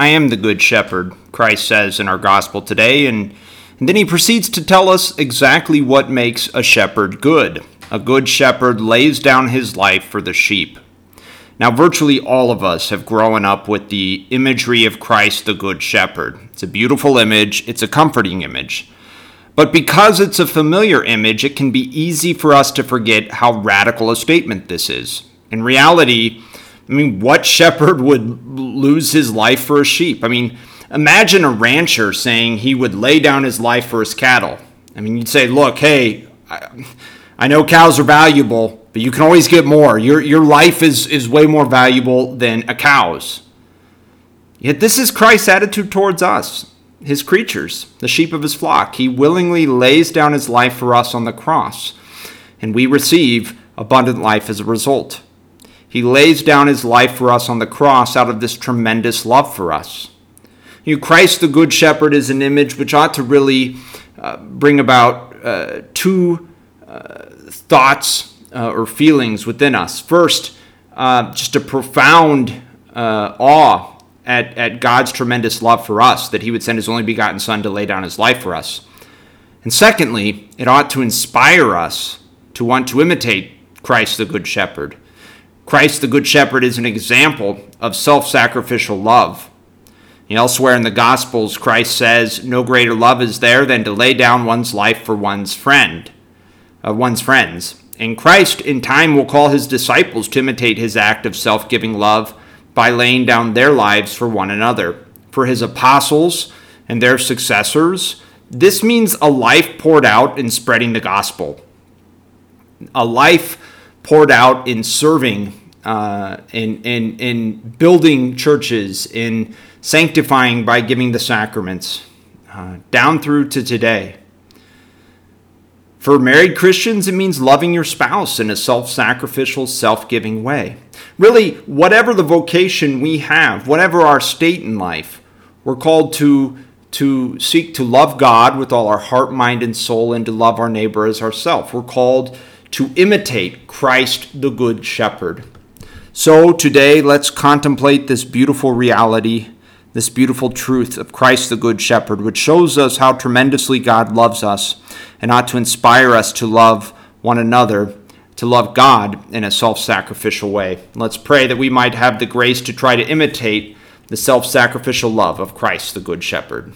I am the good shepherd, Christ says in our gospel today, and then he proceeds to tell us exactly what makes a shepherd good. A good shepherd lays down his life for the sheep. Now, virtually all of us have grown up with the imagery of Christ the Good Shepherd. It's a beautiful image. It's a comforting image. But because it's a familiar image, it can be easy for us to forget how radical a statement this is. In reality, what shepherd would lose his life for a sheep? Imagine a rancher saying he would lay down his life for his cattle. You'd say, look, hey, I know cows are valuable, but you can always get more. Your life is way more valuable than a cow's. Yet this is Christ's attitude towards us, his creatures, the sheep of his flock. He willingly lays down his life for us on the cross, and we receive abundant life as a result. He lays down his life for us on the cross out of this tremendous love for us. Christ the Good Shepherd is an image which ought to really bring about two thoughts or feelings within us. First, just a profound awe at God's tremendous love for us, that he would send his only begotten Son to lay down his life for us. And secondly, it ought to inspire us to want to imitate Christ the Good Shepherd. Christ the Good Shepherd is an example of self-sacrificial love. Elsewhere in the Gospels, Christ says, no greater love is there than to lay down one's life for one's friends. And Christ, in time, will call his disciples to imitate his act of self-giving love by laying down their lives for one another. For his apostles and their successors, this means a life poured out in spreading the gospel, a life poured out in serving, in building churches, in sanctifying by giving the sacraments, down through to today. For married Christians, it means loving your spouse in a self-sacrificial, self-giving way. Really, whatever the vocation we have, whatever our state in life, we're called to seek to love God with all our heart, mind, and soul, and to love our neighbor as ourselves. We're called to imitate Christ the Good Shepherd. So today, let's contemplate this beautiful reality, this beautiful truth of Christ the Good Shepherd, which shows us how tremendously God loves us and ought to inspire us to love one another, to love God in a self-sacrificial way. Let's pray that we might have the grace to try to imitate the self-sacrificial love of Christ the Good Shepherd.